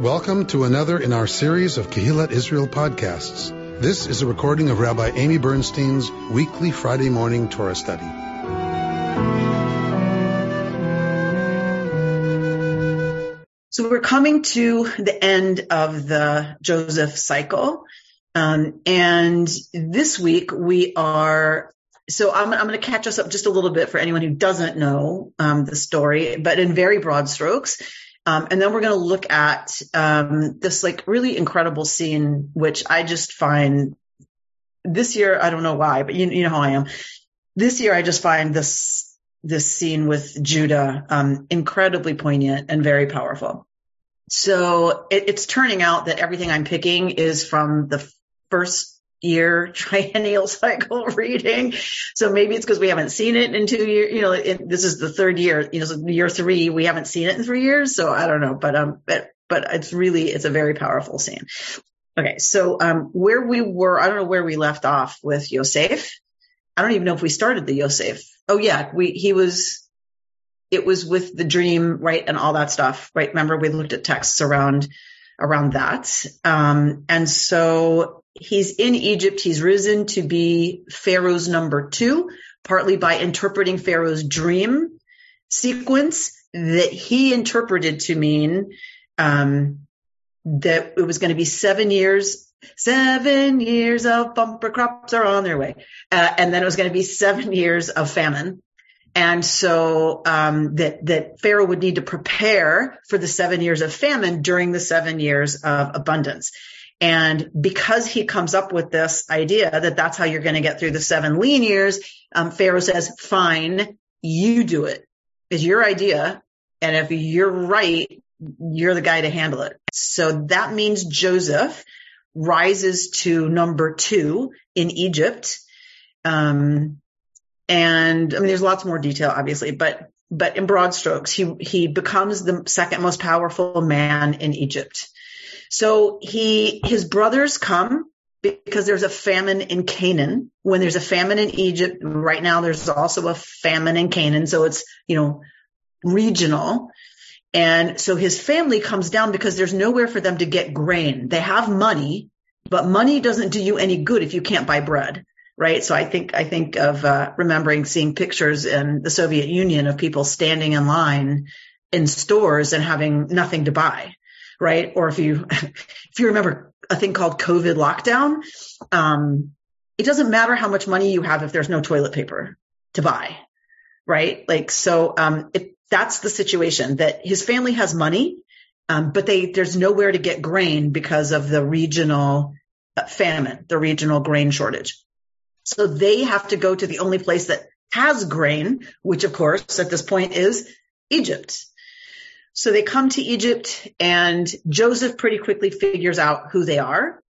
Welcome to another in our series of Kehillat Israel podcasts. This is a recording of Rabbi Amy Bernstein's weekly Friday morning Torah study. So we're coming to the end of the Joseph cycle. And this week we are... So I'm going to catch us up just a little bit for anyone who doesn't know the story, but in very broad strokes. And then we're going to look at this like really incredible scene, which I just find this year. I don't know why, but you know how I am. This year, I just find this scene with Judah incredibly poignant and very powerful. So it's turning out that everything I'm picking is from the first year triennial cycle reading. So maybe it's because we haven't seen it in 2 years. You know, this is the third year. You know, so year three, we haven't seen it in 3 years. So I don't know, but it's a very powerful scene. Okay, so where we were, I don't know where we left off with Yosef. I don't even know if we started the Yosef. Oh yeah, it was with the dream, right, and all that stuff, right? Remember we looked at texts around that, and so. He's in Egypt. He's risen to be Pharaoh's number 2, partly by interpreting Pharaoh's dream sequence that he interpreted to mean that it was going to be 7 years. 7 years of bumper crops are on their way. And then it was going to be 7 years of famine. And so that Pharaoh would need to prepare for the 7 years of famine during the 7 years of abundance. And because he comes up with this idea that that's how you're going to get through the 7 lean years, Pharaoh says, fine, you do it. It's your idea. And if you're right, you're the guy to handle it. So that means Joseph rises to number 2 in Egypt. And I mean, there's lots more detail, obviously, but in broad strokes, he becomes the second most powerful man in Egypt. So his brothers come because there's a famine in Canaan. When there's a famine in Egypt, right now there's also a famine in Canaan. So it's, you know, regional. And so his family comes down because there's nowhere for them to get grain. They have money, but money doesn't do you any good if you can't buy bread, right? So I think of remembering seeing pictures in the Soviet Union of people standing in line in stores and having nothing to buy. Right. Or if you remember a thing called COVID lockdown, it doesn't matter how much money you have if there's no toilet paper to buy. Right. Like, so that's the situation, that his family has money, but there's nowhere to get grain because of the regional famine, the regional grain shortage. So they have to go to the only place that has grain, which, of course, at this point is Egypt. So they come to Egypt, and Joseph pretty quickly figures out who they are.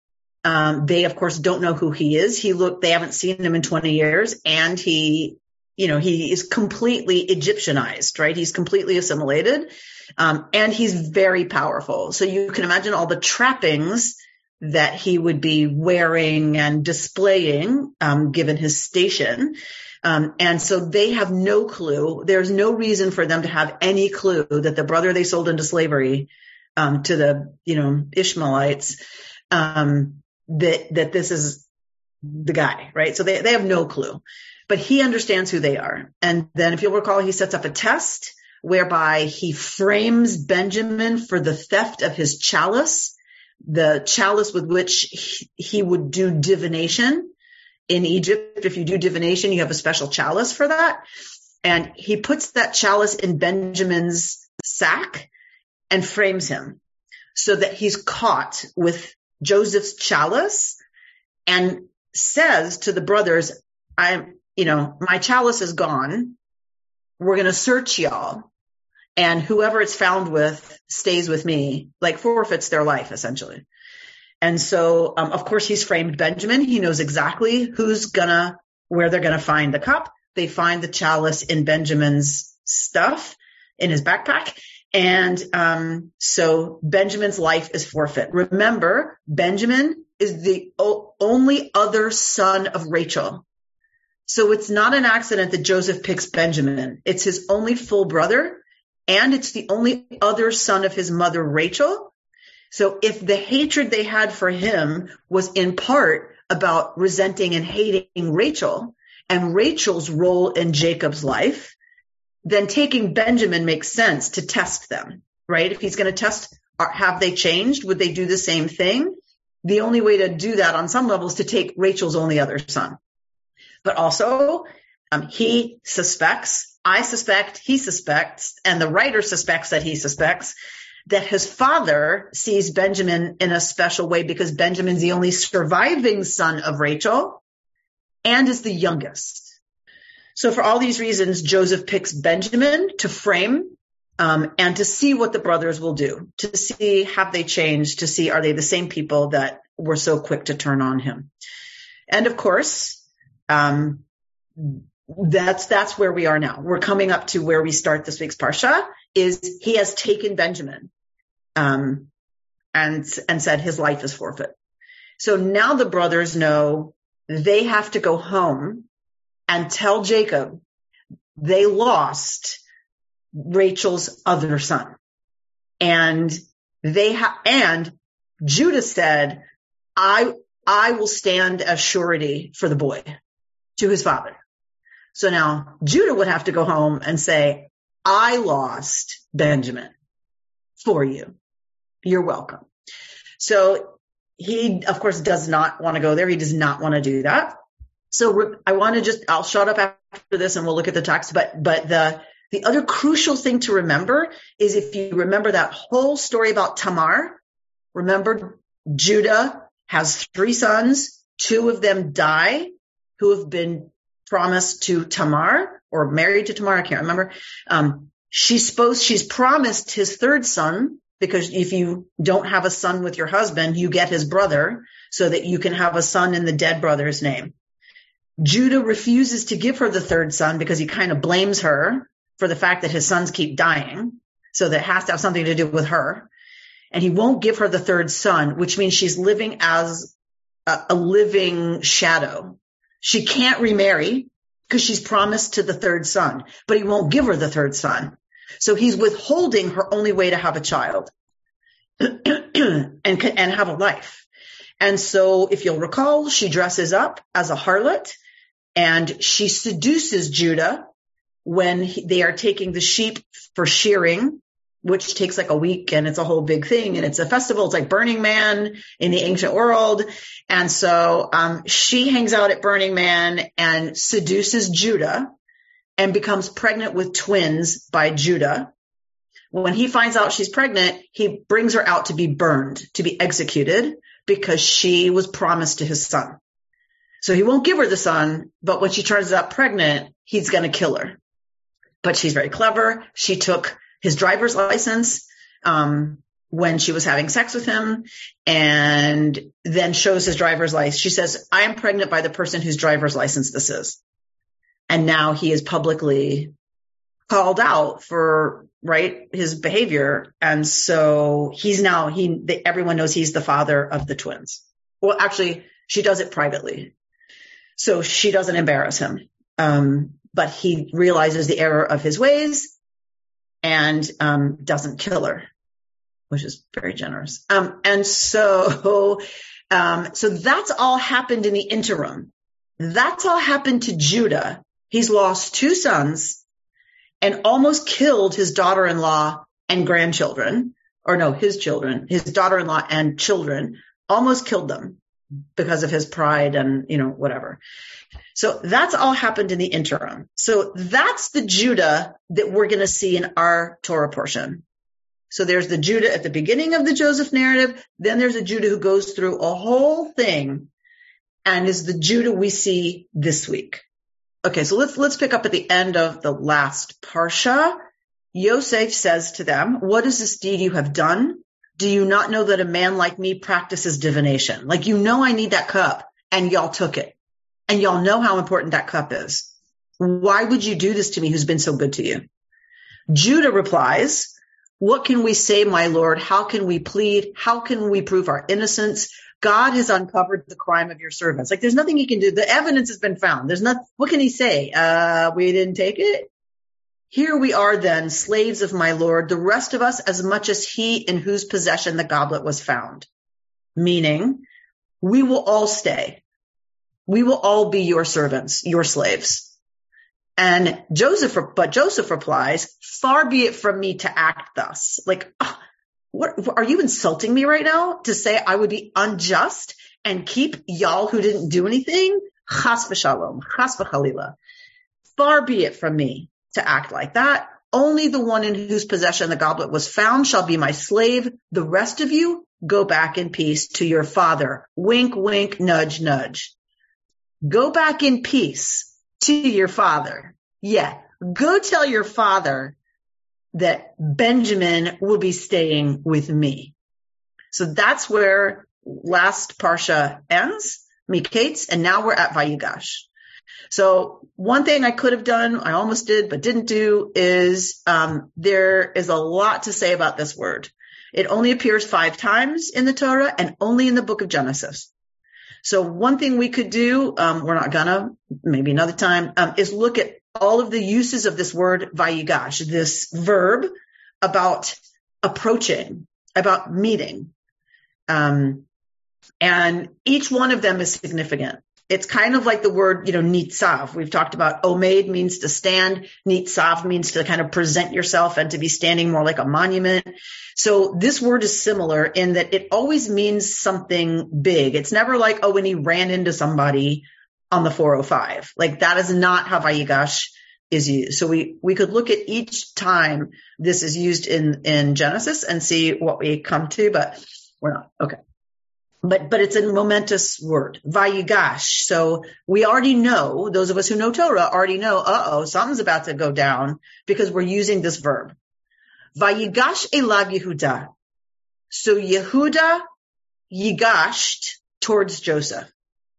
They, of course, don't know who he is. They haven't seen him in 20 years, and he is completely Egyptianized, right? He's completely assimilated, and he's very powerful. So you can imagine all the trappings that he would be wearing and displaying, given his station. And so they have no clue. There's no reason for them to have any clue that the brother they sold into slavery, to the, you know, Ishmaelites, that this is the guy, right? So they have no clue, but he understands who they are. And then if you'll recall, he sets up a test whereby he frames Benjamin for the theft of his chalice, the chalice with which he would do divination. In Egypt, if you do divination, you have a special chalice for that. And he puts that chalice in Benjamin's sack and frames him so that he's caught with Joseph's chalice and says to the brothers, my chalice is gone. We're going to search y'all. And whoever it's found with stays with me, like forfeits their life, essentially. And so, of course, he's framed Benjamin. He knows exactly where they're gonna find the cup. They find the chalice in Benjamin's stuff, in his backpack. And, so Benjamin's life is forfeit. Remember, Benjamin is the only other son of Rachel. So it's not an accident that Joseph picks Benjamin. It's his only full brother, and it's the only other son of his mother, Rachel. So if the hatred they had for him was in part about resenting and hating Rachel and Rachel's role in Jacob's life, then taking Benjamin makes sense to test them, right? If he's going to test, have they changed? Would they do the same thing? The only way to do that on some level is to take Rachel's only other son. But also, he suspects, I suspect, he suspects, and the writer suspects that he suspects that his father sees Benjamin in a special way because Benjamin's the only surviving son of Rachel and is the youngest. So for all these reasons, Joseph picks Benjamin to frame and to see what the brothers will do, to see have they changed, to see are they the same people that were so quick to turn on him. And of course, that's where we are now. We're coming up to where we start this week's parsha, is he has taken Benjamin and said his life is forfeit. So now the brothers know they have to go home and tell Jacob they lost Rachel's other son. And and Judah said, I will stand as surety for the boy to his father. So now Judah would have to go home and say, I lost Benjamin for you. You're welcome. So he, of course, does not want to go there. He does not want to do that. So I'll shut up after this and we'll look at the text. But the other crucial thing to remember is if you remember that whole story about Tamar, remember Judah has 3 sons, 2 of them die who have been promised to Tamar or married to Tamar. I can't remember. She's promised his 3rd son, because if you don't have a son with your husband, you get his brother so that you can have a son in the dead brother's name. Judah refuses to give her the 3rd son because he kind of blames her for the fact that his sons keep dying. So that has to have something to do with her. And he won't give her the 3rd son, which means she's living as a living shadow. She can't remarry because she's promised to the 3rd son, but he won't give her the 3rd son. So he's withholding her only way to have a child and have a life. And so if you'll recall, she dresses up as a harlot and she seduces Judah when they are taking the sheep for shearing, which takes like a week and it's a whole big thing. And it's a festival. It's like Burning Man in the ancient world. And so she hangs out at Burning Man and seduces Judah and becomes pregnant with twins by Judah. When he finds out she's pregnant, he brings her out to be burned, to be executed, because she was promised to his son. So he won't give her the son, but when she turns out pregnant, he's going to kill her. But she's very clever. She took his driver's license when she was having sex with him, and then shows his driver's license. She says, I am pregnant by the person whose driver's license this is. And now he is publicly called out for his behavior. And so everyone knows he's the father of the twins. Well, actually, she does it privately, so she doesn't embarrass him. But he realizes the error of his ways and doesn't kill her, which is very generous. So that's all happened in the interim. That's all happened to Judah. He's lost 2 sons and almost killed his daughter-in-law and grandchildren, his daughter-in-law and children, almost killed them because of his pride and, whatever. So that's all happened in the interim. So that's the Judah that we're going to see in our Torah portion. So there's the Judah at the beginning of the Joseph narrative. Then there's a Judah who goes through a whole thing and is the Judah we see this week. Okay, so let's pick up at the end of the last parsha. Yosef says to them, what is this deed you have done? Do you not know that a man like me practices divination? I need that cup, and y'all took it. And y'all know how important that cup is. Why would you do this to me who's been so good to you? Judah replies, what can we say, my Lord? How can we plead? How can we prove our innocence? God has uncovered the crime of your servants. There's nothing he can do. The evidence has been found. What can he say? We didn't take it. Here we are then, slaves of my Lord, the rest of us as much as he in whose possession the goblet was found. Meaning, we will all stay. We will all be your servants, your slaves. And Joseph replies, far be it from me to act thus. Like, what are you insulting me right now to say I would be unjust and keep y'all who didn't do anything? Chas v'shalom, chas v'chalila. Far be it from me to act like that. Only the one in whose possession the goblet was found shall be my slave. The rest of you go back in peace to your father. Wink, wink, nudge, nudge. Go back in peace to your father. Yeah. Go tell your father that Benjamin will be staying with me. So that's where last parsha ends, Miketz, and now we're at Vayigash. So one thing I could have done, I almost did, but didn't do, is there is a lot to say about this word. It only appears 5 times in the Torah and only in the book of Genesis. So one thing we could do, we're not gonna, maybe another time, is look at all of the uses of this word Vayigash, this verb about approaching, about meeting. And each one of them is significant. It's kind of like the word, nitzav. We've talked about omed means to stand. Nitzav means to kind of present yourself and to be standing more like a monument. So this word is similar in that it always means something big. It's never like, when he ran into somebody on the 405. Like, that is not how Vayigash is used. So we could look at each time this is used in Genesis and see what we come to, but we're not. Okay. But it's a momentous word, Vayigash. So we already know, those of us who know Torah already know, something's about to go down because we're using this verb. Vayigash elav Yehuda. So Yehuda yigashed towards Joseph.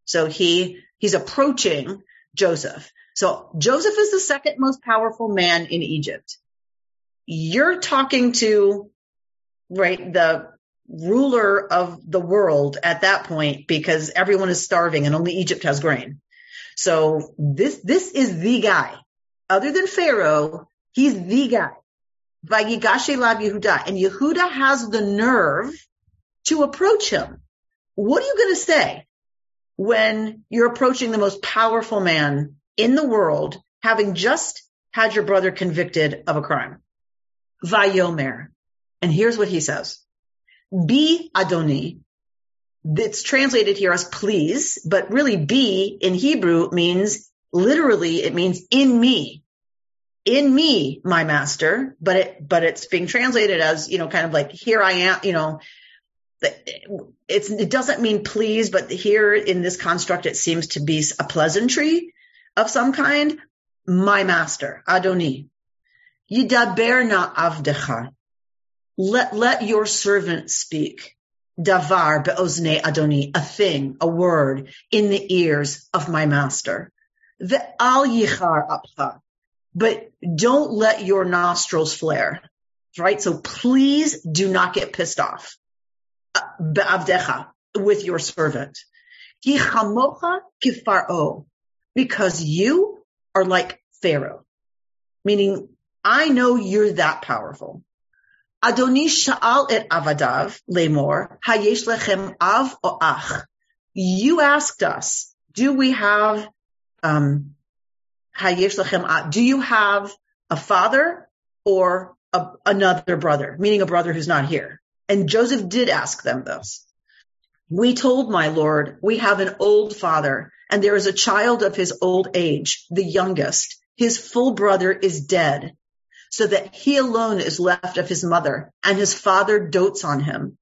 So he's approaching Joseph. So Joseph is the second most powerful man in Egypt. You're talking to, right, the ruler of the world at that point, because everyone is starving and only Egypt has grain. So this is the guy. Other than Pharaoh, he's the guy. Vayigash elav Yehuda. And Yehuda has the nerve to approach him. What are you going to say when you're approaching the most powerful man in the world, having just had your brother convicted of a crime? Vayomer. And here's what he says. Be Adoni. It's translated here as please, but really be in Hebrew means, literally, it means in me, my master, but it's being translated as, kind of like, here I am, it doesn't mean please, but here in this construct, it seems to be a pleasantry of some kind. My master, Adoni. Yidaber na avdecha. Let your servant speak. Davar be'ozne Adoni, a thing, a word in the ears of my master. Ve'al yichar apcha, but don't let your nostrils flare. Right? So please do not get pissed off. Be'avdecha, with your servant. Ki chamocha kifaro, because you are like Pharaoh. Meaning, I know you're that powerful. Adoni sha'al et avadav lemor hayesh lechem av o ach. You asked us, do we have hayesh lechem av? Do you have a father or another brother? Meaning a brother who's not here. And Joseph did ask them this. We told my Lord, we have an old father, and there is a child of his old age, the youngest. His full brother is dead, so that he alone is left of his mother, and his father dotes on him.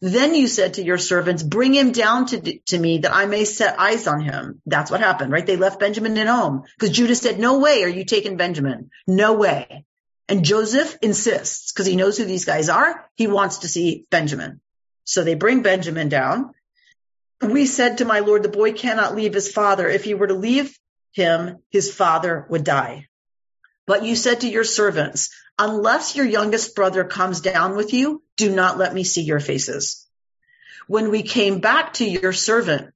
Then you said to your servants, bring him down to me that I may set eyes on him. That's what happened, right? They left Benjamin at home because Judah said, no way are you taking Benjamin. No way. And Joseph insists because he knows who these guys are. He wants to see Benjamin. So they bring Benjamin down. We said to my Lord, the boy cannot leave his father. If he were to leave him, his father would die. But you said to your servants, unless your youngest brother comes down with you, do not let me see your faces. When we came back to your servant,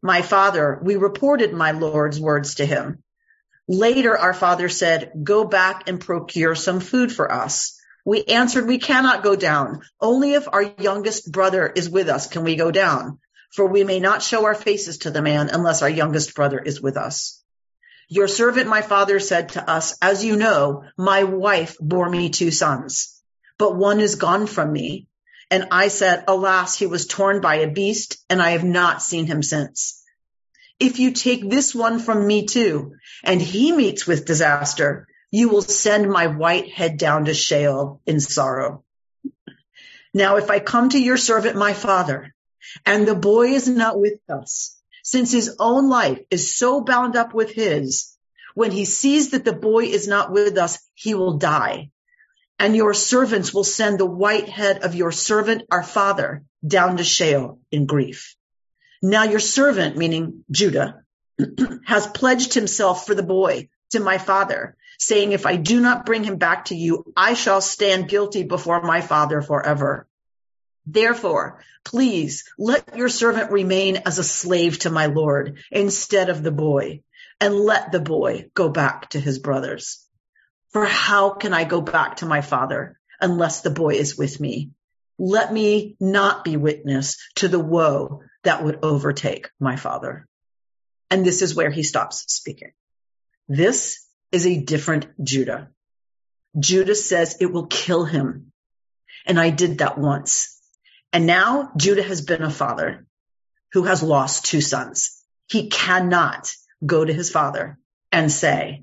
my father, we reported my Lord's words to him. Later, our father said, go back and procure some food for us. We answered, we cannot go down. Only if our youngest brother is with us can we go down, for we may not show our faces to the man unless our youngest brother is with us. Your servant, my father, said to us, as you know, my wife bore me 2 sons, but one is gone from me. And I said, alas, he was torn by a beast, and I have not seen him since. If you take this one from me too, and he meets with disaster, you will send my white head down to Sheol in sorrow. Now, if I come to your servant, my father, and the boy is not with us, since his own life is so bound up with his, when he sees that the boy is not with us, he will die. And your servants will send the white head of your servant, our father, down to Sheol in grief. Now your servant, meaning Judah, has pledged himself for the boy to my father, saying, if I do not bring him back to you, I shall stand guilty before my father forever. Therefore, please let your servant remain as a slave to my Lord instead of the boy, and let the boy go back to his brothers. For how can I go back to my father unless the boy is with me? Let me not be witness to the woe that would overtake my father. And this is where he stops speaking. This is a different Judah. Judah says it will kill him. And I did that once. And now Judah has been a father who has lost 2 sons. He cannot go to his father and say,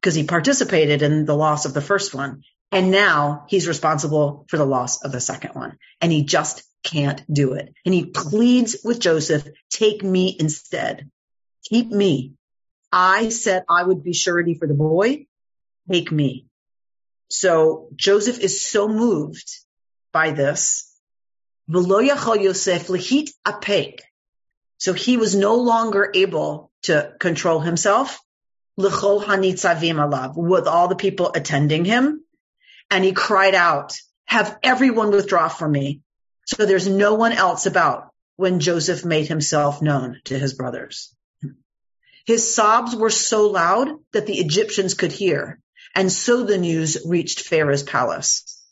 because he participated in the loss of the first one, and now he's responsible for the loss of the second one, and he just can't do it. And he pleads with Joseph, take me instead. Keep me. I said I would be surety for the boy. Take me. So Joseph is so moved by this. So he was no longer able to control himself. L'chol hanitzavim alav, with all the people attending him. And he cried out, have everyone withdraw from me. So there's no one else about when Joseph made himself known to his brothers. His sobs were so loud that the Egyptians could hear. And so the news reached Pharaoh's palace.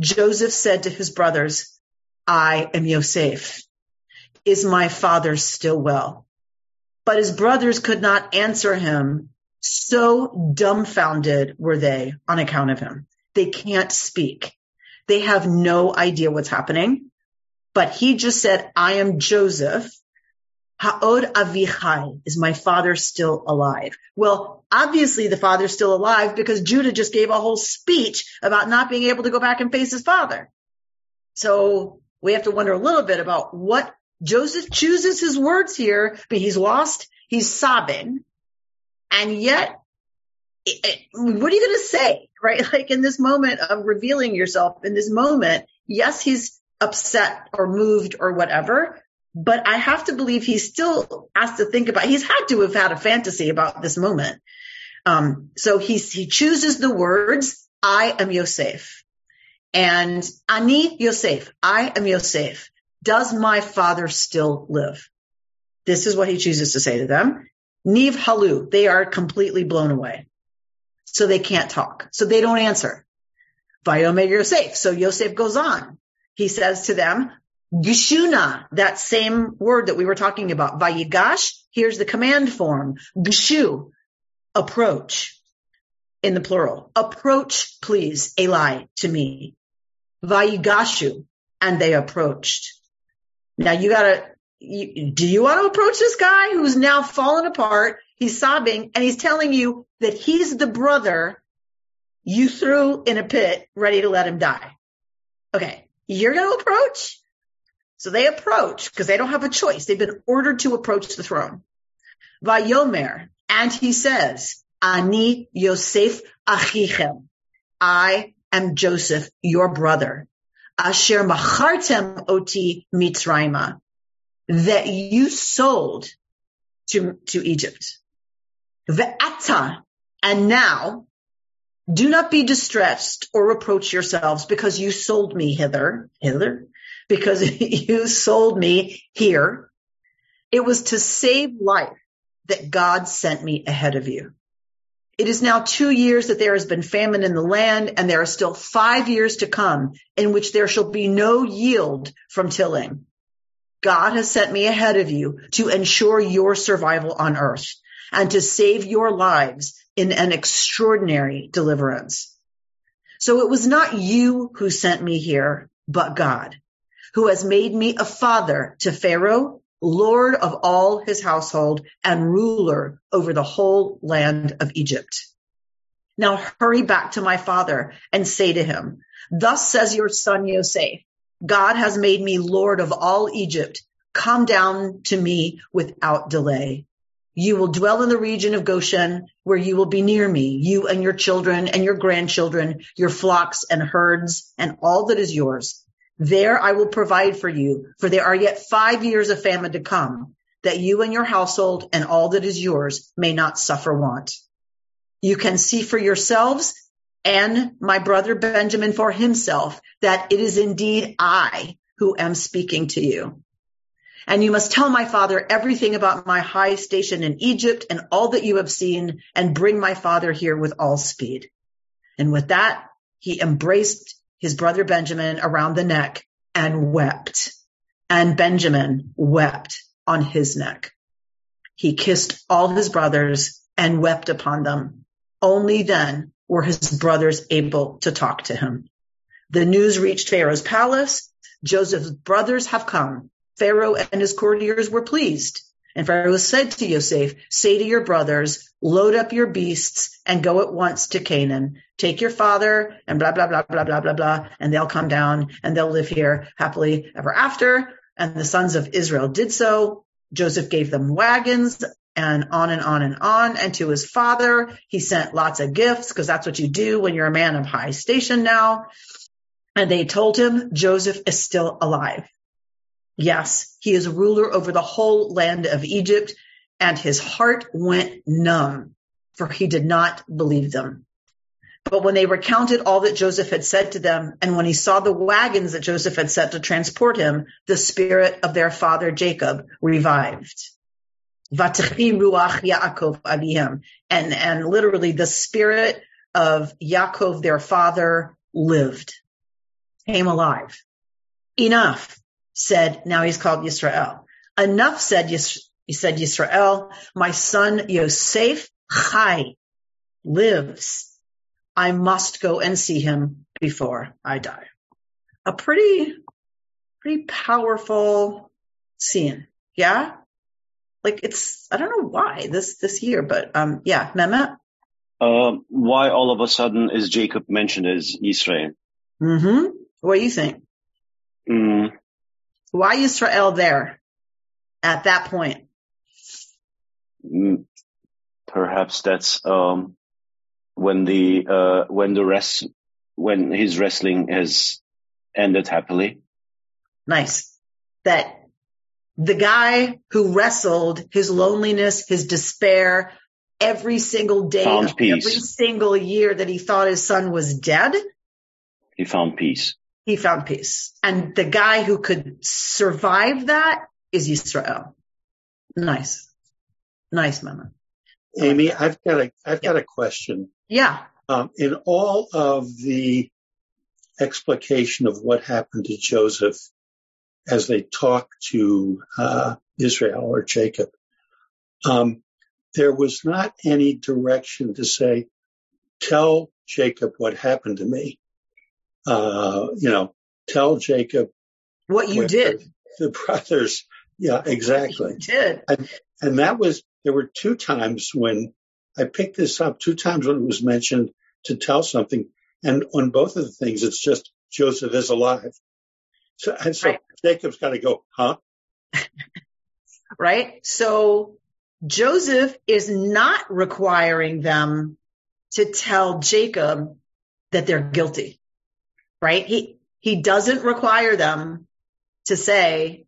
Joseph said to his brothers, I am Yosef. Is my father still well? But his brothers could not answer him. So dumbfounded were they on account of him. They can't speak. They have no idea what's happening. But he just said, I am Joseph. Ha'od avichai, is my father still alive? Well, obviously the father's still alive because Judah just gave a whole speech about not being able to go back and face his father. So we have to wonder a little bit about what Joseph chooses his words here, but he's lost. He's sobbing. And yet, what are you going to say, right? Like in this moment of revealing yourself, in this moment, yes, he's upset or moved or whatever, but I have to believe he still has to think about, he's had to have had a fantasy about this moment. So he chooses the words, I am Yosef. And Ani Yosef, I am Yosef. Does my father still live? This is what he chooses to say to them. Niv halu, they are completely blown away. So they can't talk. So they don't answer. Vayome Yosef. So Yosef goes on. He says to them, Geshuna, that same word that we were talking about. Vayigash, here's the command form. Geshu, approach, in the plural. Approach, please, Eli, to me. Vayigashu, and they approached. Now do you want to approach this guy who's now fallen apart? He's sobbing and he's telling you that he's the brother you threw in a pit ready to let him die. Okay. You're going to approach. So they approach because they don't have a choice. They've been ordered to approach the throne. Vayomer. And he says, Ani Yosef achichem. I am Joseph, your brother. Asher machartem oti mitzrayma, that you sold to Egypt. Ve'ata, and now do not be distressed or reproach yourselves because you sold me hither, because you sold me here. It was to save life that God sent me ahead of you. It is now 2 years that there has been famine in the land, and there are still 5 years to come in which there shall be no yield from tilling. God has sent me ahead of you to ensure your survival on earth and to save your lives in an extraordinary deliverance. So it was not you who sent me here, but God, who has made me a father to Pharaoh, Lord of all his household and ruler over the whole land of Egypt. Now hurry back to my father and say to him, thus says your son Joseph, God has made me Lord of all Egypt. Come down to me without delay. You will dwell in the region of Goshen, where you will be near me, you and your children and your grandchildren, your flocks and herds and all that is yours. There I will provide for you, for there are yet 5 years of famine to come, that you and your household and all that is yours may not suffer want. You can see for yourselves and my brother Benjamin for himself that it is indeed I who am speaking to you. And you must tell my father everything about my high station in Egypt and all that you have seen, and bring my father here with all speed. And with that, he embraced his brother Benjamin around the neck and wept. And Benjamin wept on his neck. He kissed all his brothers and wept upon them. Only then were his brothers able to talk to him. The news reached Pharaoh's palace. Joseph's brothers have come. Pharaoh and his courtiers were pleased. And Pharaoh said to Joseph, say to your brothers, load up your beasts and go at once to Canaan. Take your father and blah, blah, blah, blah, blah, blah, blah. And they'll come down and they'll live here happily ever after. And the sons of Israel did so. Joseph gave them wagons and on and on and on. And to his father, he sent lots of gifts, because that's what you do when you're a man of high station now. And they told him, Joseph is still alive. Yes, he is a ruler over the whole land of Egypt, and his heart went numb, for he did not believe them. But when they recounted all that Joseph had said to them, and when he saw the wagons that Joseph had sent to transport him, the spirit of their father Jacob revived. Vatachi ruach Yaakov avihem, and literally the spirit of Yaakov, their father, lived, came alive. Enough. Said, now he's called Yisrael. Enough said, he said, Yisrael, my son Yosef Chai lives. I must go and see him before I die. A pretty powerful scene. Yeah. Like I don't know why this year, but yeah. Mehmet? Why all of a sudden is Jacob mentioned as Yisrael? Mm-hmm. What do you think? Why Israel there at that point? Perhaps that's when his wrestling has ended happily. Nice. That the guy who wrestled his loneliness, his despair, every single day, every single year that he thought his son was dead, he found peace. He found peace. And the guy who could survive that is Yisrael. Nice. Nice, Mama. Amy, I've got a question. Yeah. In all of the explication of what happened to Joseph as they talked to Israel or Jacob, there was not any direction to say, tell Jacob what happened to me. Tell Jacob what you did. The brothers. Yeah, exactly. You did. And there were two times when I picked this up, two times when it was mentioned to tell something. And on both of the things, it's just Joseph is alive. So right. Jacob's got to go, huh? Right. So Joseph is not requiring them to tell Jacob that they're guilty. Right? He doesn't require them to say,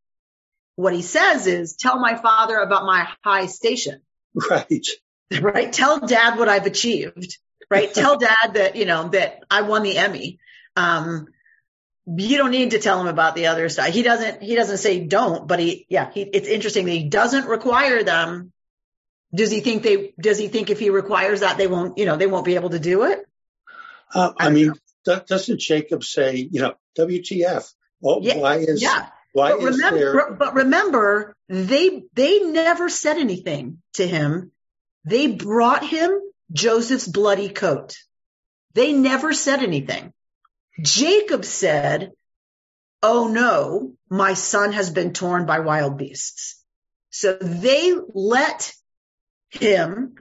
what he says is, tell my father about my high station. Right. Right. Tell dad what I've achieved. Right. Tell dad that, that I won the Emmy. You don't need to tell him about the other side. He doesn't say don't, but it's interesting that he doesn't require them Does he think if he requires that, they won't be able to do it? Doesn't Jacob say, WTF? Oh, yeah, why is, yeah. Why but is remember, there? But remember, they never said anything to him. They brought him Joseph's bloody coat. They never said anything. Jacob said, oh no, my son has been torn by wild beasts. So they let him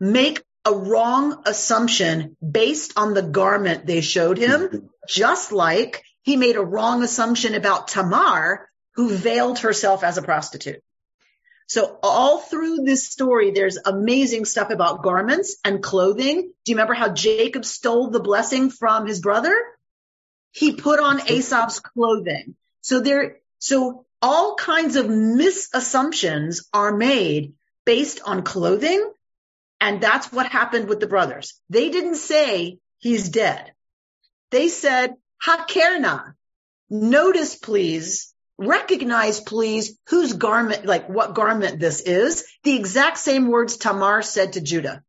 make a wrong assumption based on the garment they showed him, just like he made a wrong assumption about Tamar, who veiled herself as a prostitute. So all through this story, there's amazing stuff about garments and clothing. Do you remember how Jacob stole the blessing from his brother? He put on Esau's clothing. So all kinds of misassumptions are made based on clothing. And that's what happened with the brothers. They didn't say he's dead. They said, Hakerna, notice please, recognize please whose garment, like what garment this is. The exact same words Tamar said to Judah.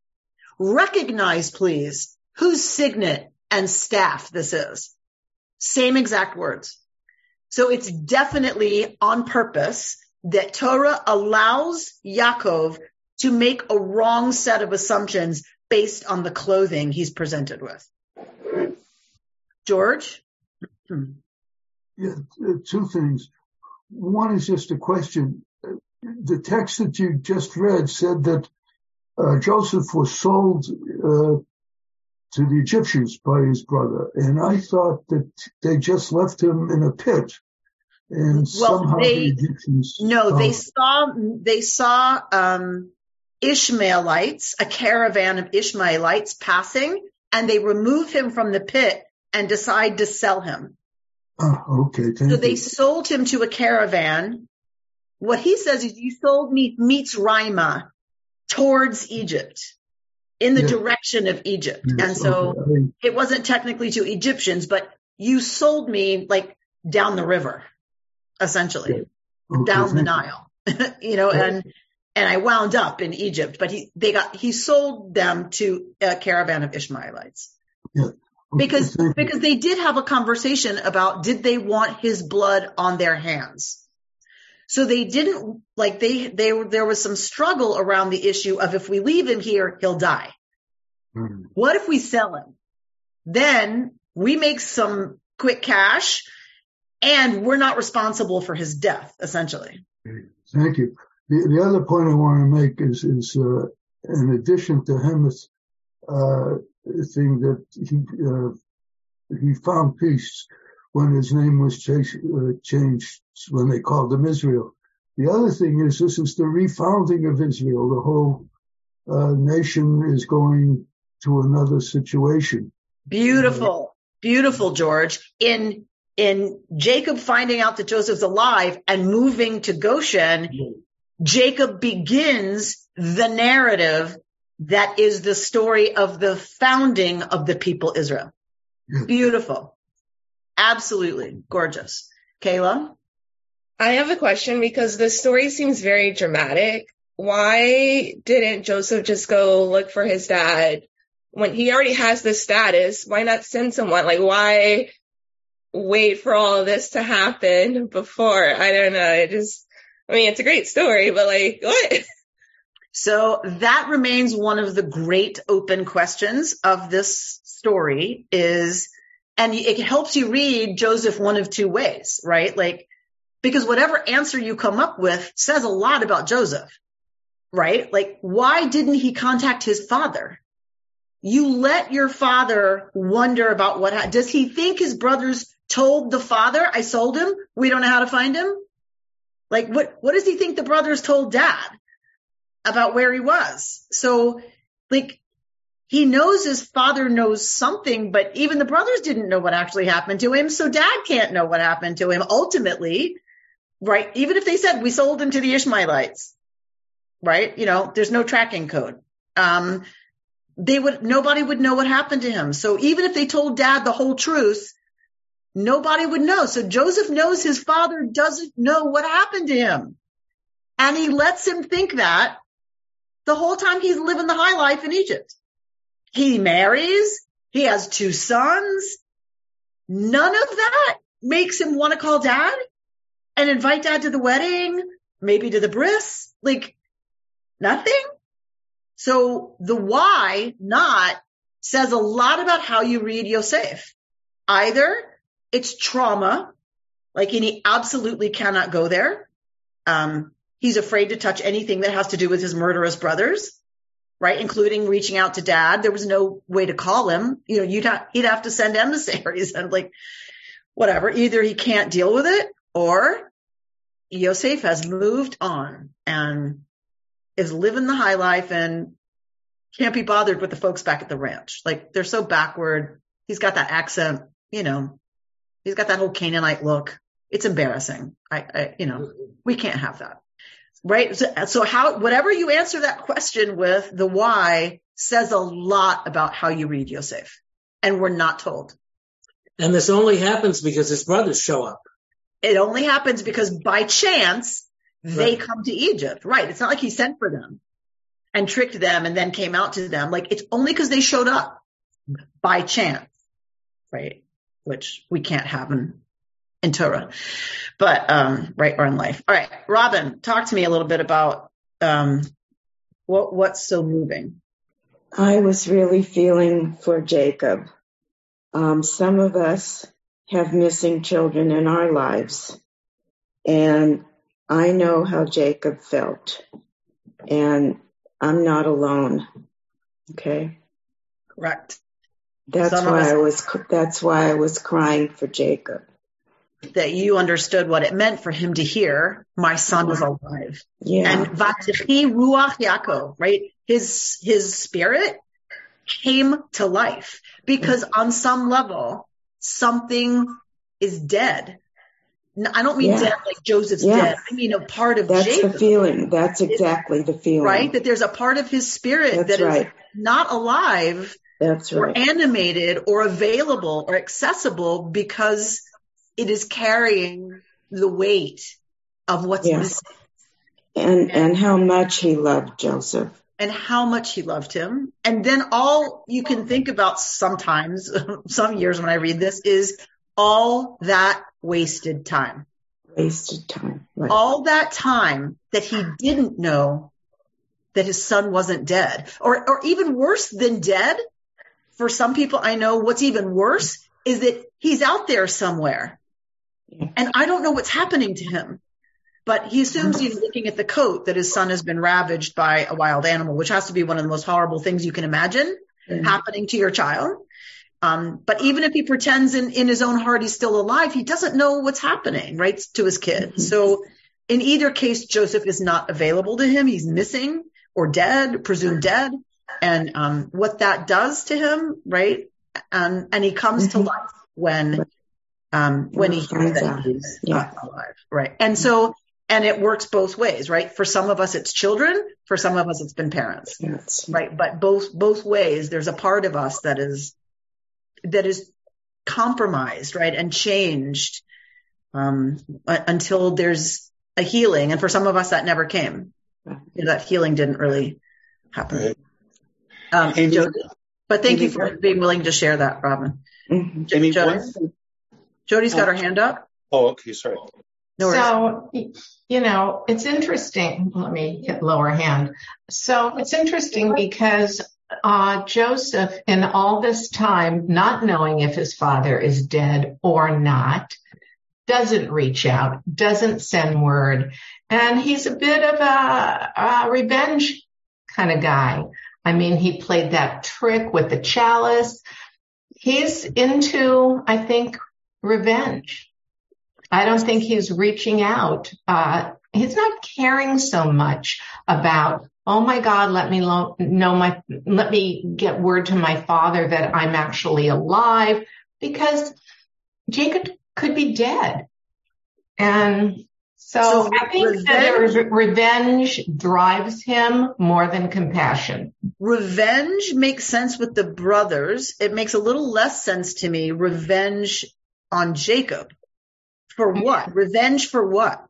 Recognize please whose signet and staff this is. Same exact words. So it's definitely on purpose that Torah allows Yaakov to make a wrong set of assumptions based on the clothing he's presented with. George? Yeah, two things. One is just a question. The text that you just read said that Joseph was sold to the Egyptians by his brother. And I thought that they just left him in a pit. And somehow the Egyptians... No, they saw Ishmaelites, a caravan of Ishmaelites passing, and they remove him from the pit and decide to sell him. Oh, okay. So they sold him to a caravan. What he says is, you sold me, meets Rima, towards Egypt, in the direction of Egypt. Yes, and so it wasn't technically to Egyptians, but you sold me like down the river, essentially, down the Nile, and I wound up in Egypt, but he sold them to a caravan of Ishmaelites. Yeah. Because they did have a conversation about, did they want his blood on their hands? So they didn't, like, there was some struggle around the issue of, if we leave him here, he'll die. Mm. What if we sell him? Then we make some quick cash and we're not responsible for his death, essentially. Thank you. The other point I want to make is in addition to Hemeth's thing that he found peace when his name was changed, when they called him Israel. The other thing is, this is the refounding of Israel. The whole nation is going to another situation. Beautiful, beautiful, George. In Jacob finding out that Joseph's alive and moving to Goshen, Jacob begins the narrative that is the story of the founding of the people Israel. Beautiful. Absolutely gorgeous. Kayla? I have a question, because the story seems very dramatic. Why didn't Joseph just go look for his dad when he already has this status? Why not send someone? Like, why wait for all of this to happen before? I don't know. It's a great story, but like, what? So that remains one of the great open questions of this story is, and it helps you read Joseph one of two ways, right? Like, because whatever answer you come up with says a lot about Joseph, right? Like, why didn't he contact his father? You let your father wonder about what, does he think his brothers told the father, I sold him, we don't know how to find him? Like, what does he think the brothers told dad about where he was? So, like, he knows his father knows something, but even the brothers didn't know what actually happened to him, so dad can't know what happened to him ultimately, right? Even if they said, we sold him to the Ishmaelites, right? There's no tracking code. Nobody would know what happened to him. So even if they told dad the whole truth, nobody would know. So Joseph knows his father doesn't know what happened to him. And he lets him think that The whole time he's living the high life in Egypt. He marries. He has 2 sons. None of that makes him want to call dad and invite dad to the wedding, maybe to the bris, like nothing. So the why not says a lot about how you read Yosef. Either it's trauma, like, and he absolutely cannot go there. He's afraid to touch anything that has to do with his murderous brothers, right? Including reaching out to dad. There was no way to call him. You know, he'd have to send emissaries and like whatever. Either he can't deal with it or Yosef has moved on and is living the high life and can't be bothered with the folks back at the ranch. Like they're so backward. He's got that accent, you know, he's got that whole Canaanite look. It's embarrassing. I we can't have that. Right. So how, whatever you answer that question with, the why says a lot about how you read Yosef. And we're not told. And this only happens because his brothers show up. It only happens because by chance they come to Egypt. Right. It's not like he sent for them and tricked them and then came out to them. Like it's only because they showed up by chance. Right. Which we can't have in Torah, but, right, or in life. All right. Robin, talk to me a little bit about, what's so moving. I was really feeling for Jacob. Some of us have missing children in our lives, and I know how Jacob felt, and I'm not alone. Okay. Correct. That's why I was crying for Jacob. That you understood what it meant for him to hear, my son is alive. Yeah. And Vatichi Ruach Yaakov, right? His spirit came to life because on some level, something is dead. I don't mean dead like Joseph's dead. I mean a part of Jacob. That's the feeling. That's exactly the feeling. Right? That there's a part of his spirit is not alive or animated or available or accessible because it is carrying the weight of what's missing. And how much he loved Joseph. And how much he loved him. And then all you can think about sometimes, some years when I read this, is all that wasted time. Wasted time. Right. All that time that he didn't know that his son wasn't dead. Or even worse than dead, for some people I know what's even worse is that he's out there somewhere. And I don't know what's happening to him, but he assumes he's looking at the coat that his son has been ravaged by a wild animal, which has to be one of the most horrible things you can imagine happening to your child. But even if he pretends in his own heart he's still alive, he doesn't know what's happening, right, to his kid. Mm-hmm. So in either case, Joseph is not available to him. He's missing or dead, presumed dead. And what that does to him, right, and he comes to life when he hears that he's not alive, right? And so, and it works both ways, right? For some of us, it's children. For some of us, it's been parents, right? But both ways, there's a part of us that is compromised, right, and changed until there's a healing. And for some of us, that never came. You know, that healing didn't really happen. Right. But thank you for being willing to share that, Robin. Mm-hmm. Jody's got her hand up. Oh, okay. Sorry. No worries. So, you know, it's interesting. Let me hit lower hand. So it's interesting because Joseph, in all this time, not knowing if his father is dead or not, doesn't reach out, doesn't send word. And he's a bit of a revenge kind of guy. I mean, he played that trick with the chalice. He's into, I think, revenge. I don't think he's reaching out. He's not caring so much about, oh my God, let me get word to my father that I'm actually alive, because Jacob could be dead. And so I think that revenge drives him more than compassion. Revenge makes sense with the brothers. It makes a little less sense to me. Revenge on Jacob. For what? Revenge for what?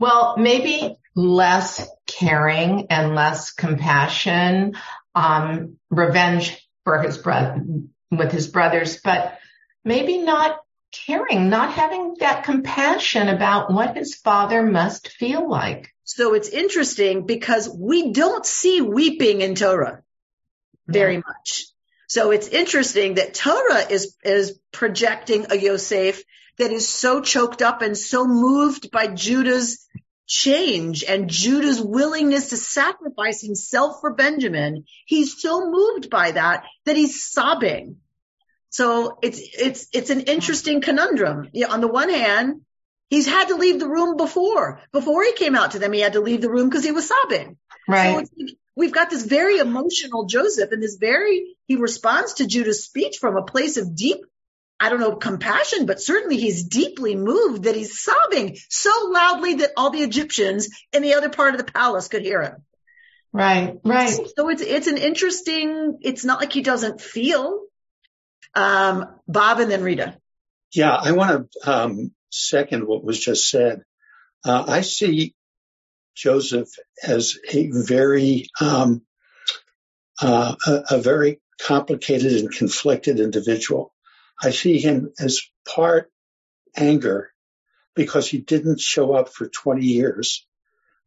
Well, maybe less caring and less compassion, revenge for his brother, with his brothers, but maybe not caring, not having that compassion about what his father must feel like. So it's interesting because we don't see weeping in Torah very much. So it's interesting that Torah is projecting a Yosef that is so choked up and so moved by Judah's change and Judah's willingness to sacrifice himself for Benjamin. He's so moved by that that he's sobbing. So it's an interesting conundrum. You know, on the one hand, he's had to leave the room before he came out to them. He had to leave the room because he was sobbing. Right. So we've got this very emotional Joseph, and he responds to Judah's speech from a place of deep, I don't know, compassion, but certainly he's deeply moved that he's sobbing so loudly that all the Egyptians in the other part of the palace could hear him. Right. So it's an interesting, it's not like he doesn't feel. Bob and then Rita. Yeah, I want to second what was just said. I see Joseph as a very complicated and conflicted individual. I see him as part anger because he didn't show up for 20 years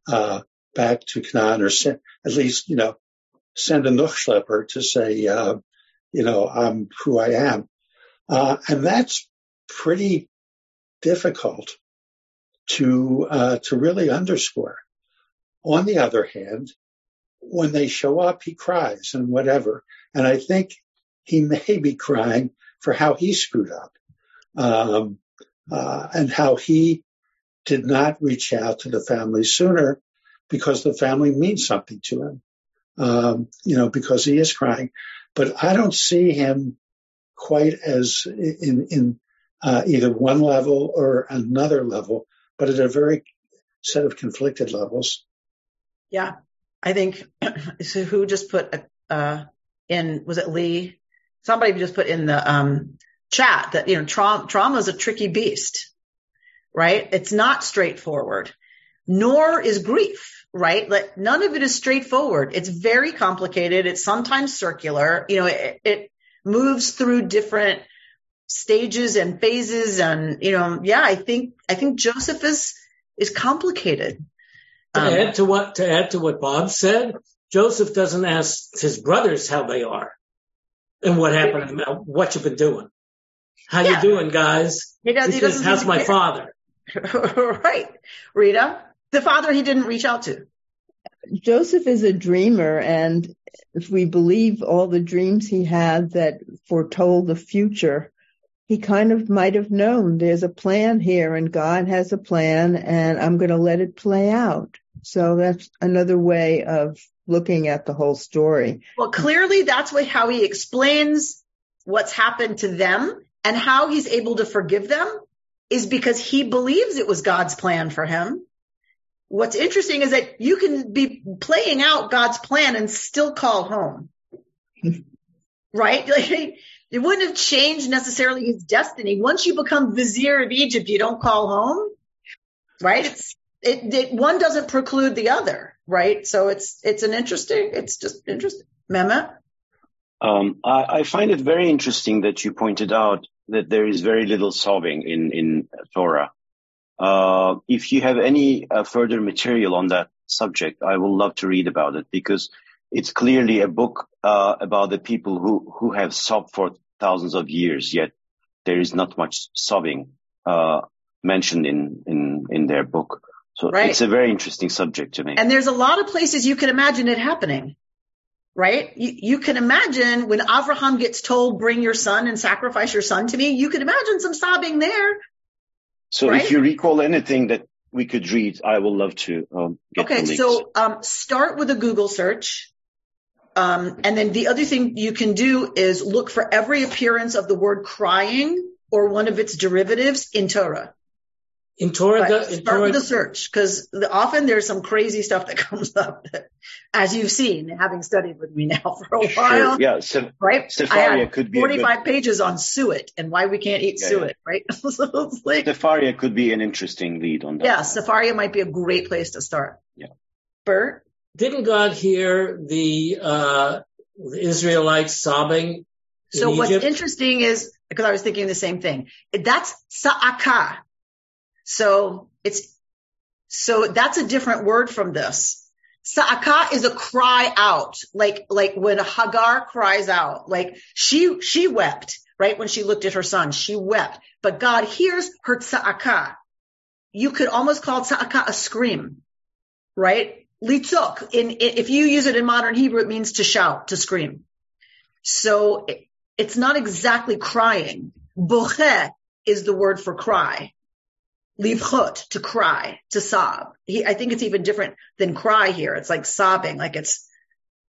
back to Canaan, or at least, you know, send a Nuchschlepper to say, I'm who I am. And that's pretty difficult to really underscore. On the other hand, when they show up, he cries and whatever. And I think he may be crying for how he screwed up, and how he did not reach out to the family sooner because the family means something to him. Because he is crying. But I don't see him quite as in either one level or another level, but at a very set of conflicted levels. Yeah, I think so. Who just put in? Was it Lee? Somebody just put in the chat that trauma is a tricky beast, right? It's not straightforward, nor is grief. Right? Like none of it is straightforward. It's very complicated. It's sometimes circular. It moves through different stages and phases. And, I think Joseph is complicated. To add to what Bob said, Joseph doesn't ask his brothers how they are and what happened to them, what you've been doing. How you doing, guys? He says, how's my father? Right. Rita? The father he didn't reach out to. Joseph is a dreamer, and if we believe all the dreams he had that foretold the future, he kind of might have known there's a plan here, and God has a plan, and I'm going to let it play out. So that's another way of looking at the whole story. Well, clearly that's how he explains what's happened to them, and how he's able to forgive them is because he believes it was God's plan for him. What's interesting is that you can be playing out God's plan and still call home, right? Like, it wouldn't have changed necessarily his destiny. Once you become vizier of Egypt, you don't call home, right? One doesn't preclude the other, right? So it's just interesting. Mehmet? I find it very interesting that you pointed out that there is very little sobbing in Torah. If you have any further material on that subject, I will love to read about it because it's clearly a book about the people who have sobbed for thousands of years, yet there is not much sobbing mentioned in their book. So It's a very interesting subject to me. And there's a lot of places you can imagine it happening, right? You can imagine when Avraham gets told, bring your son and sacrifice your son to me, you can imagine some sobbing there. So if you recall anything that we could read, I will love to get the links. Start with a Google search. And then the other thing you can do is look for every appearance of the word crying or one of its derivatives in Torah. Start with a search, because often there's some crazy stuff that comes up, that, as you've seen, having studied with me now for a while. Sure, yeah, Sepharia could be 45 pages on suet and why we can't eat suet, right? So Sepharia could be an interesting lead on that. Yeah, Sepharia might be a great place to start. Yeah. Bert? Didn't God hear the Israelites sobbing? So what's interesting is, because I was thinking the same thing, that's tza'akah. So that's a different word from this. Tza'akah is a cry out, like when Hagar cries out, like she wept, right? When she looked at her son, she wept, but God hears her tza'akah. You could almost call tza'akah a scream, right? Litzok, if you use it in modern Hebrew, it means to shout, to scream. So it's not exactly crying. Bokheh is the word for cry. Livchot, to cry, to sob. I think it's even different than cry here. It's like sobbing, like it's,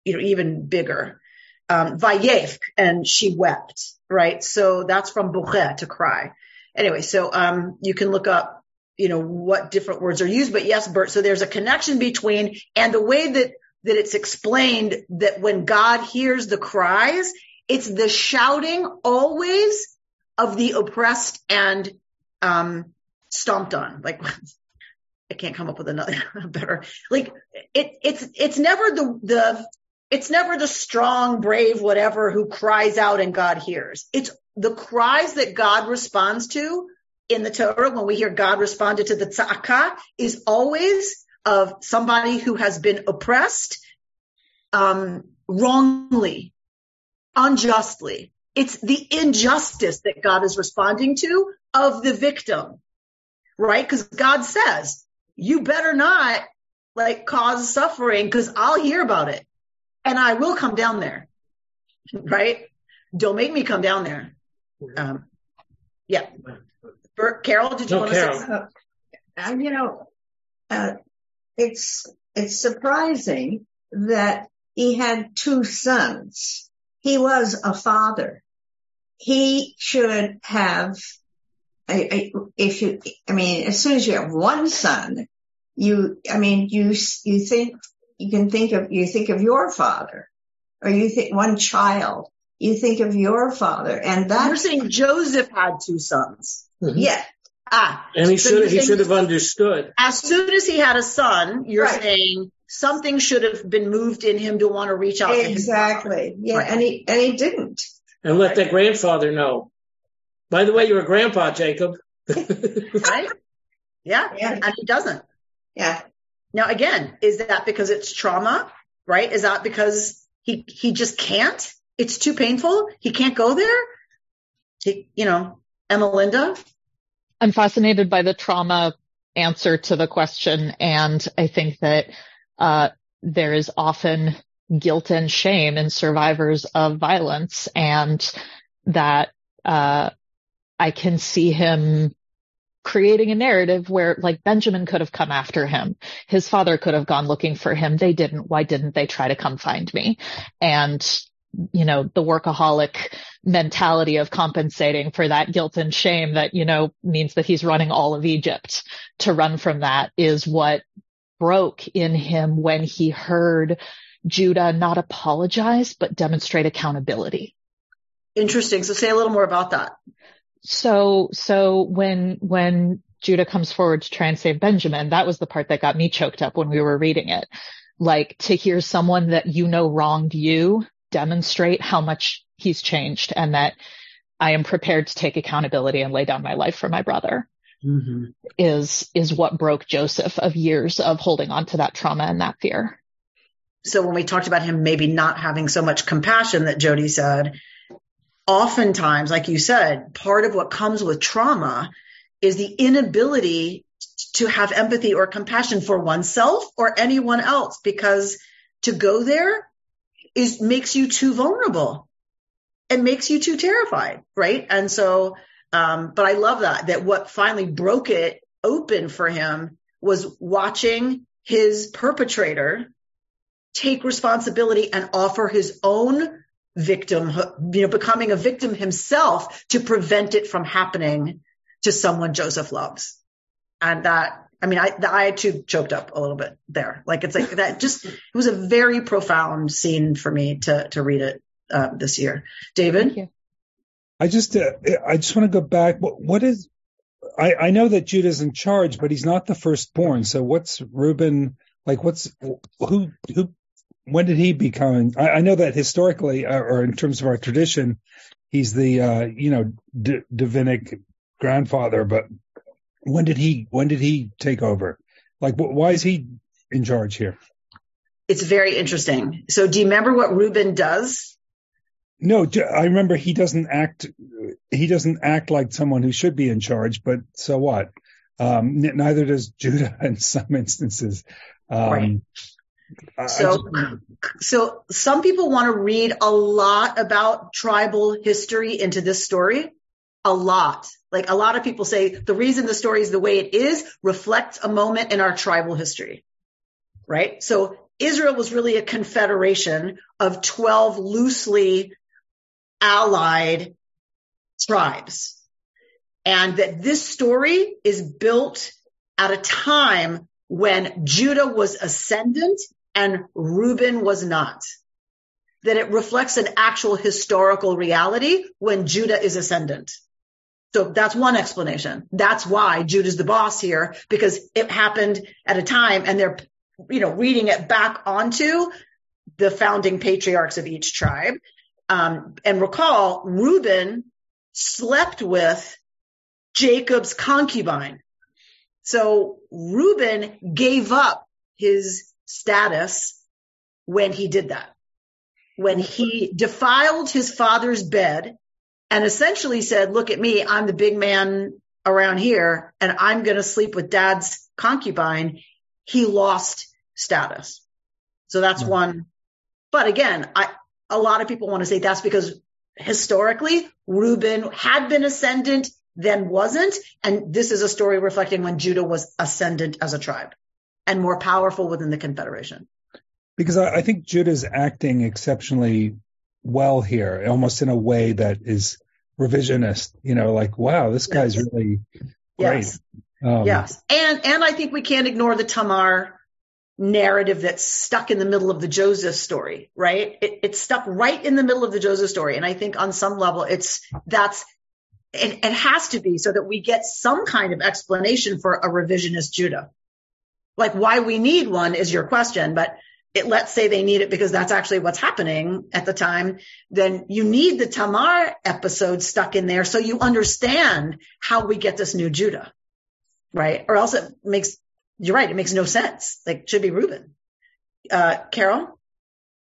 even bigger. Vayefk, and she wept, right? So that's from bokheh, to cry. Anyway, so you can look up, what different words are used. But yes, Bert, so there's a connection between, and the way that it's explained that when God hears the cries, it's the shouting always of the oppressed and stomped on. Like, I can't come up with another better. Like it's never the strong, brave, whatever, who cries out and God hears. It's the cries that God responds to in the Torah. When we hear God responded to the tza'akah, is always of somebody who has been oppressed, wrongly, unjustly. It's the injustice that God is responding to of the victim. Right? Because God says, you better not cause suffering, because I'll hear about it and I will come down there. Right? Don't make me come down there. Yeah. Bert, Carol, did you want to say something? It's surprising that he had two sons. He was a father. He should have. As soon as you have one son, you think of your father, or you think one child, you think of your father, and that you're saying Joseph had two sons. Mm-hmm. Yeah. And he should have understood. As soon as he had a son, you're right. Saying something should have been moved in him to want to reach out. Exactly. Yeah. Right. And he didn't. And let that grandfather know. By the way, you're a grandpa, Jacob. Right? Yeah. And he doesn't. Yeah. Now, again, is that because it's trauma, right? Is that because he just can't? It's too painful. He can't go there. Emma Linda. I'm fascinated by the trauma answer to the question. And I think that there is often guilt and shame in survivors of violence, and that I can see him creating a narrative where Benjamin could have come after him. His father could have gone looking for him. They didn't. Why didn't they try to come find me? And, the workaholic mentality of compensating for that guilt and shame that, means that he's running all of Egypt to run from that, is what broke in him when he heard Judah not apologize, but demonstrate accountability. Interesting. So say a little more about that. So when Judah comes forward to try and save Benjamin, that was the part that got me choked up when we were reading it. To hear someone that wronged you demonstrate how much he's changed, and that I am prepared to take accountability and lay down my life for my brother, mm-hmm. is what broke Joseph of years of holding on to that trauma and that fear. So when we talked about him maybe not having so much compassion that Jody said, oftentimes, like you said, part of what comes with trauma is the inability to have empathy or compassion for oneself or anyone else, because to go there makes you too vulnerable. It makes you too terrified, right? And so, but I love that what finally broke it open for him was watching his perpetrator take responsibility and offer his own victim, becoming a victim himself to prevent it from happening to someone Joseph loves. And that, I too choked up a little bit there. It was a very profound scene for me to read it this year. David? I just want to go back. I know that Judah's in charge, but he's not the firstborn. So what's Reuben Like, when did he become? I know that historically, or in terms of our tradition, he's the divinic grandfather. But when did he take over? Like, why is he in charge here? It's very interesting. So, do you remember what Reuben does? No, I remember he doesn't act. He doesn't act like someone who should be in charge. But so what? Neither does Judah in some instances. Right. So some people want to read a lot about tribal history into this story. A lot. Like, a lot of people say the reason the story is the way it is reflects a moment in our tribal history. Right? So Israel was really a confederation of 12 loosely allied tribes. And that this story is built at a time when Judah was ascendant and Reuben was not. That it reflects an actual historical reality when Judah is ascendant. So that's one explanation. That's why Judah's the boss here, because it happened at a time and they're, reading it back onto the founding patriarchs of each tribe. And recall, Reuben slept with Jacob's concubine. So Reuben gave up his status when he did that, when he defiled his father's bed and essentially said, look at me, I'm the big man around here, and I'm going to sleep with dad's concubine. He lost status. So that's one. But again, a lot of people want to say that's because historically Reuben had been ascendant, then wasn't. And this is a story reflecting when Judah was ascendant as a tribe and more powerful within the confederation. Because I think Judah's acting exceptionally well here, almost in a way that is revisionist, like, wow, this guy's really great. Yes. And I think we can't ignore the Tamar narrative that's stuck in the middle of the Joseph story, right? It's stuck right in the middle of the Joseph story. And I think on some level it has to be so that we get some kind of explanation for a revisionist Judah. Like, why we need one is your question, but let's say they need it because that's actually what's happening at the time. Then you need the Tamar episode stuck in there so you understand how we get this new Judah, right? Or else you're right, it makes no sense. Like, it should be Reuben. Carol?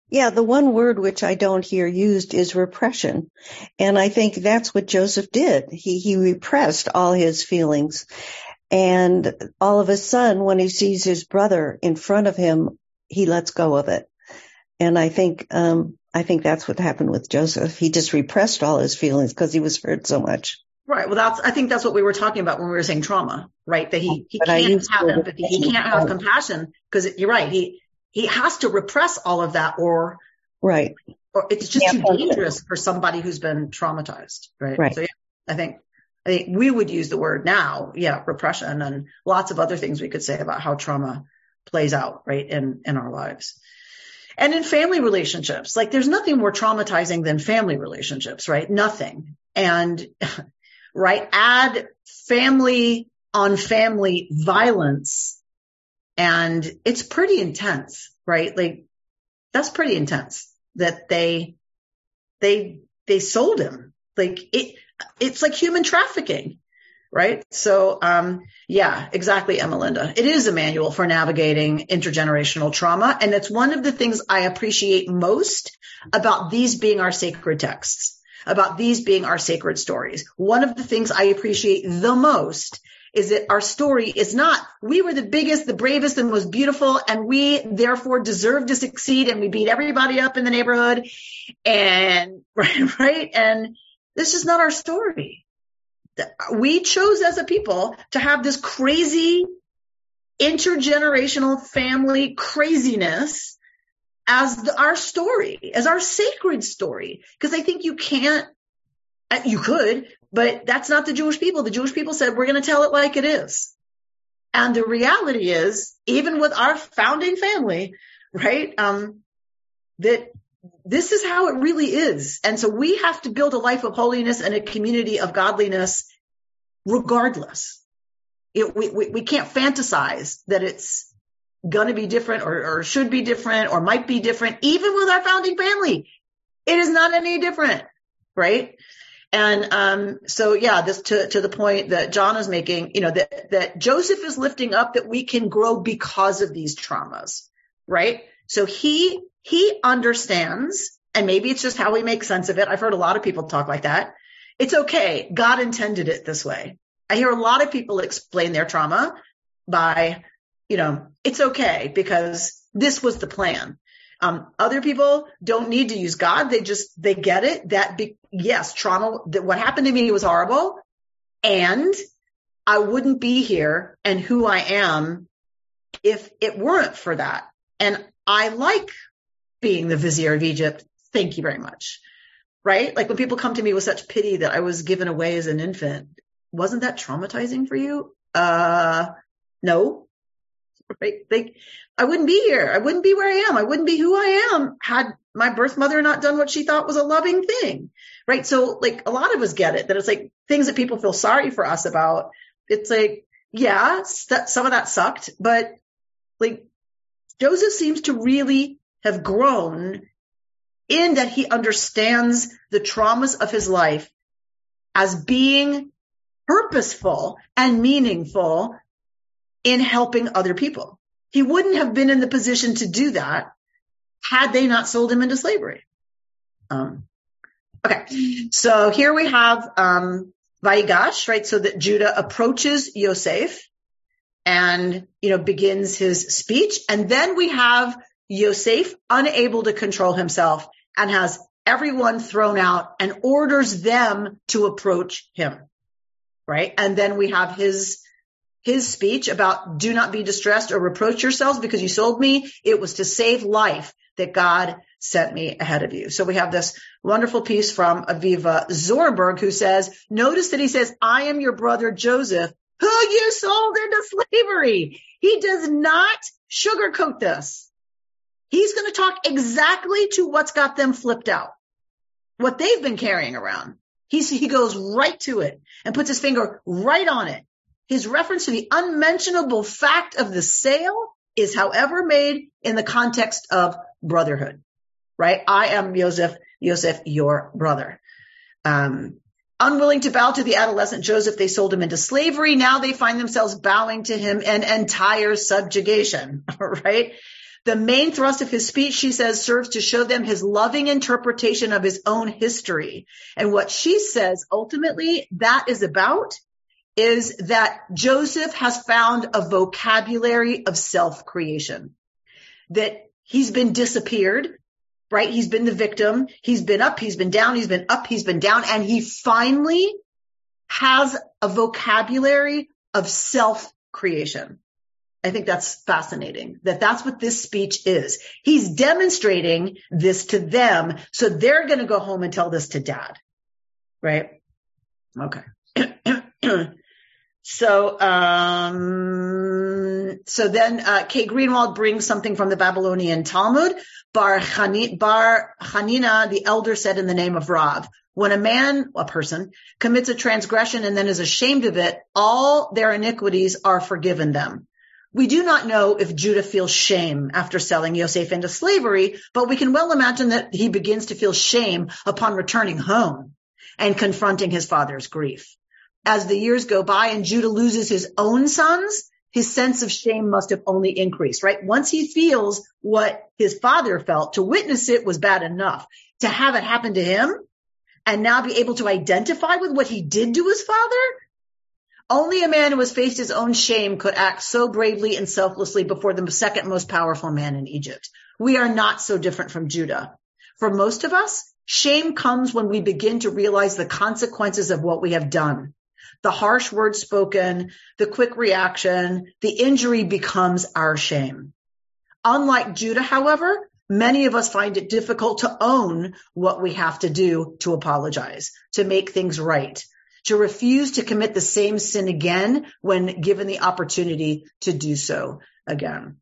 Yeah, the one word which I don't hear used is repression. And I think that's what Joseph did. He repressed all his feelings. And all of a sudden, when he sees his brother in front of him, he lets go of it. And I think that's what happened with Joseph. He just repressed all his feelings because he was hurt so much. Right. Well, I think that's what we were talking about when we were saying trauma, right? That he can't have empathy. He can't have compassion because you're right. He has to repress all of that or it's just too dangerous for somebody who's been traumatized, right? Right. So yeah, I think we would use the word now, repression, and lots of other things we could say about how trauma plays out, right, in our lives. And in family relationships, like, there's nothing more traumatizing than family relationships, right? Nothing. And right, add family on family violence, and it's pretty intense, right? Like, that's pretty intense that they sold him. Like, it's like human trafficking, right? So, yeah, exactly, Emma Linda. It is a manual for navigating intergenerational trauma. And it's one of the things I appreciate most about these being our sacred texts, about these being our sacred stories. One of the things I appreciate the most is that our story is not, we were the biggest, the bravest, and most beautiful, and we therefore deserve to succeed, and we beat everybody up in the neighborhood, and right? And this is not our story. We chose as a people to have this crazy intergenerational family craziness as our story, as our sacred story, because I think you could, but that's not the Jewish people. The Jewish people said, we're going to tell it like it is. And the reality is, even with our founding family, right, that this is how it really is. And so we have to build a life of holiness and a community of godliness regardless. We can't fantasize that it's going to be different or should be different or might be different, even with our founding family. It is not any different, right? And so, yeah, this to the point that John is making, you know, that Joseph is lifting up that we can grow because of these traumas, right? So he understands, and maybe it's just how we make sense of it. I've heard a lot of people talk like that. It's okay. God intended it this way. I hear a lot of people explain their trauma by, you know, it's okay because this was the plan. Other people don't need to use God. They get it. Yes, trauma, what happened to me was horrible, and I wouldn't be here and who I am if it weren't for that. And I like being the vizier of Egypt. Thank you very much. Right? Like when people come to me with such pity that I was given away as an infant, wasn't that traumatizing for you? No. Right? I wouldn't be here. I wouldn't be where I am. I wouldn't be who I am had my birth mother not done what she thought was a loving thing. Right? So like a lot of us get it, that it's like things that people feel sorry for us about. It's like, yeah, some of that sucked, but like Joseph seems to really have grown in that he understands the traumas of his life as being purposeful and meaningful in helping other people. He wouldn't have been in the position to do that had they not sold him into slavery. Okay, so here we have Vayigash, right? So that Judah approaches Yosef and, you know, begins his speech. And then we have Yosef unable to control himself and has everyone thrown out and orders them to approach him, right? And then we have his speech about do not be distressed or reproach yourselves because you sold me. It was to save life that God sent me ahead of you. So we have this wonderful piece from Aviva Zornberg who says, notice that he says, I am your brother Joseph, who you sold into slavery. He does not sugarcoat this. He's going to talk exactly to what's got them flipped out, what they've been carrying around. He goes right to it and puts his finger right on it. His reference to the unmentionable fact of the sale is, however, made in the context of brotherhood, right? I am Joseph, your brother. Unwilling to bow to the adolescent Joseph, they sold him into slavery. Now they find themselves bowing to him in entire subjugation, right? The main thrust of his speech, she says, serves to show them his loving interpretation of his own history. And what she says, ultimately, that is about, is that Joseph has found a vocabulary of self-creation, that he's been disappeared, right? He's been the victim. He's been up, he's been down, he's been up, he's been down, and he finally has a vocabulary of self-creation. I think that's fascinating, that that's what this speech is. He's demonstrating this to them, so they're going to go home and tell this to dad, right? Okay. So then Kay Greenwald brings something from the Babylonian Talmud. Bar-chanina, the elder, said in the name of Rav, when a person, commits a transgression and then is ashamed of it, all their iniquities are forgiven them. We do not know if Judah feels shame after selling Yosef into slavery, but we can well imagine that he begins to feel shame upon returning home and confronting his father's grief. As the years go by and Judah loses his own sons, his sense of shame must have only increased, right? Once he feels what his father felt, to witness it was bad enough. To have it happen to him and now be able to identify with what he did to his father? Only a man who has faced his own shame could act so bravely and selflessly before the second most powerful man in Egypt. We are not so different from Judah. For most of us, shame comes when we begin to realize the consequences of what we have done. The harsh words spoken, the quick reaction, the injury becomes our shame. Unlike Judah, however, many of us find it difficult to own what we have to do to apologize, to make things right, to refuse to commit the same sin again when given the opportunity to do so again.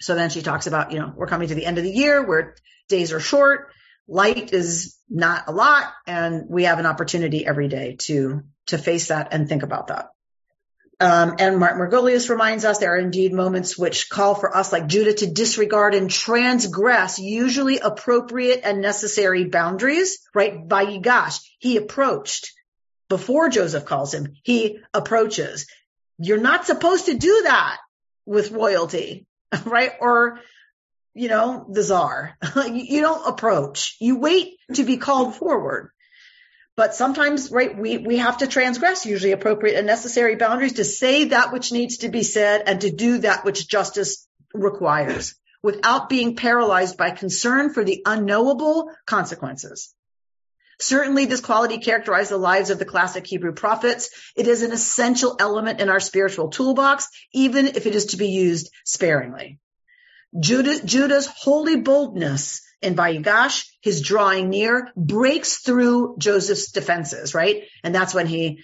So then she talks about, you know, we're coming to the end of the year where days are short, light is not a lot, and we have an opportunity every day to face that and think about that. And Martin Margolius reminds us there are indeed moments which call for us, like Judah, to disregard and transgress usually appropriate and necessary boundaries, right? Vayigash, he approached. Before Joseph calls him, he approaches. You're not supposed to do that with royalty, right? Or, you know, the czar. You don't approach. You wait to be called forward. But sometimes, right, we have to transgress usually appropriate and necessary boundaries to say that which needs to be said and to do that which justice requires without being paralyzed by concern for the unknowable consequences. Certainly, this quality characterized the lives of the classic Hebrew prophets. It is an essential element in our spiritual toolbox, even if it is to be used sparingly. Judah's holy boldness in Vayigash, his drawing near, breaks through Joseph's defenses, right? And that's when he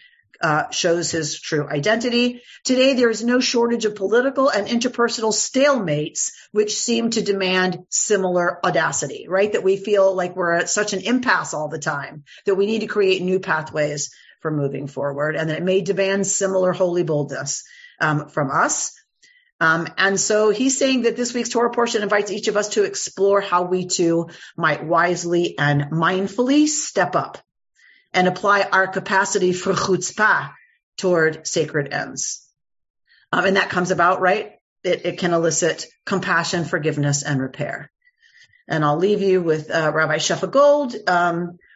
shows his true identity. Today, there is no shortage of political and interpersonal stalemates which seem to demand similar audacity, right? That we feel like we're at such an impasse all the time that we need to create new pathways for moving forward, and that it may demand similar holy boldness from us. And so he's saying that this week's Torah portion invites each of us to explore how we too might wisely and mindfully step up and apply our capacity for chutzpah toward sacred ends. And that comes about, right? It can elicit compassion, forgiveness, and repair. And I'll leave you with Rabbi Sheffa Gold,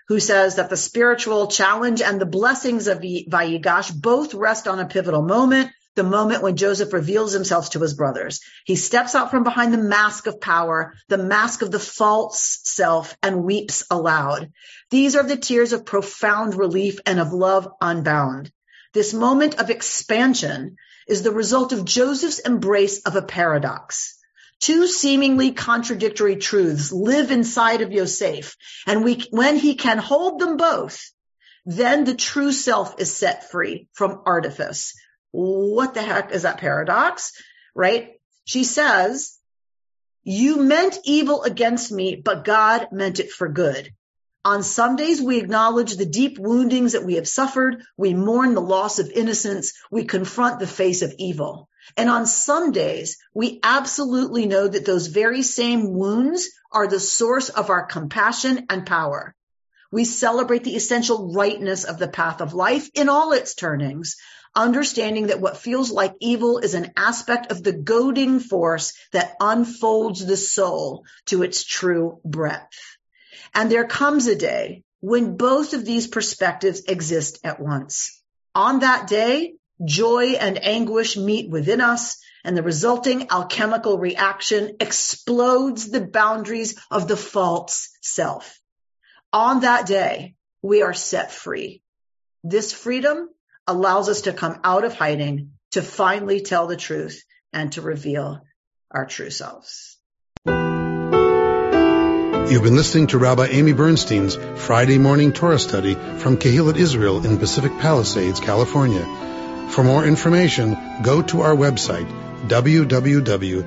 who says that the spiritual challenge and the blessings of Vayigash both rest on a pivotal moment, the moment when Joseph reveals himself to his brothers. He steps out from behind the mask of power, the mask of the false self, and weeps aloud. These are the tears of profound relief and of love unbound. This moment of expansion is the result of Joseph's embrace of a paradox. Two seemingly contradictory truths live inside of Yosef, and when he can hold them both, then the true self is set free from artifice. What the heck is that paradox, right? She says, "You meant evil against me, but God meant it for good. On some days, we acknowledge the deep woundings that we have suffered. We mourn the loss of innocence. We confront the face of evil. And on some days, we absolutely know that those very same wounds are the source of our compassion and power. We celebrate the essential rightness of the path of life in all its turnings, understanding that what feels like evil is an aspect of the goading force that unfolds the soul to its true breadth." And there comes a day when both of these perspectives exist at once. On that day, joy and anguish meet within us, and the resulting alchemical reaction explodes the boundaries of the false self. On that day, we are set free. This freedom allows us to come out of hiding, to finally tell the truth, and to reveal our true selves. You've been listening to Rabbi Amy Bernstein's Friday Morning Torah Study from Kehillat Israel in Pacific Palisades, California. For more information, go to our website, www.ourki.org.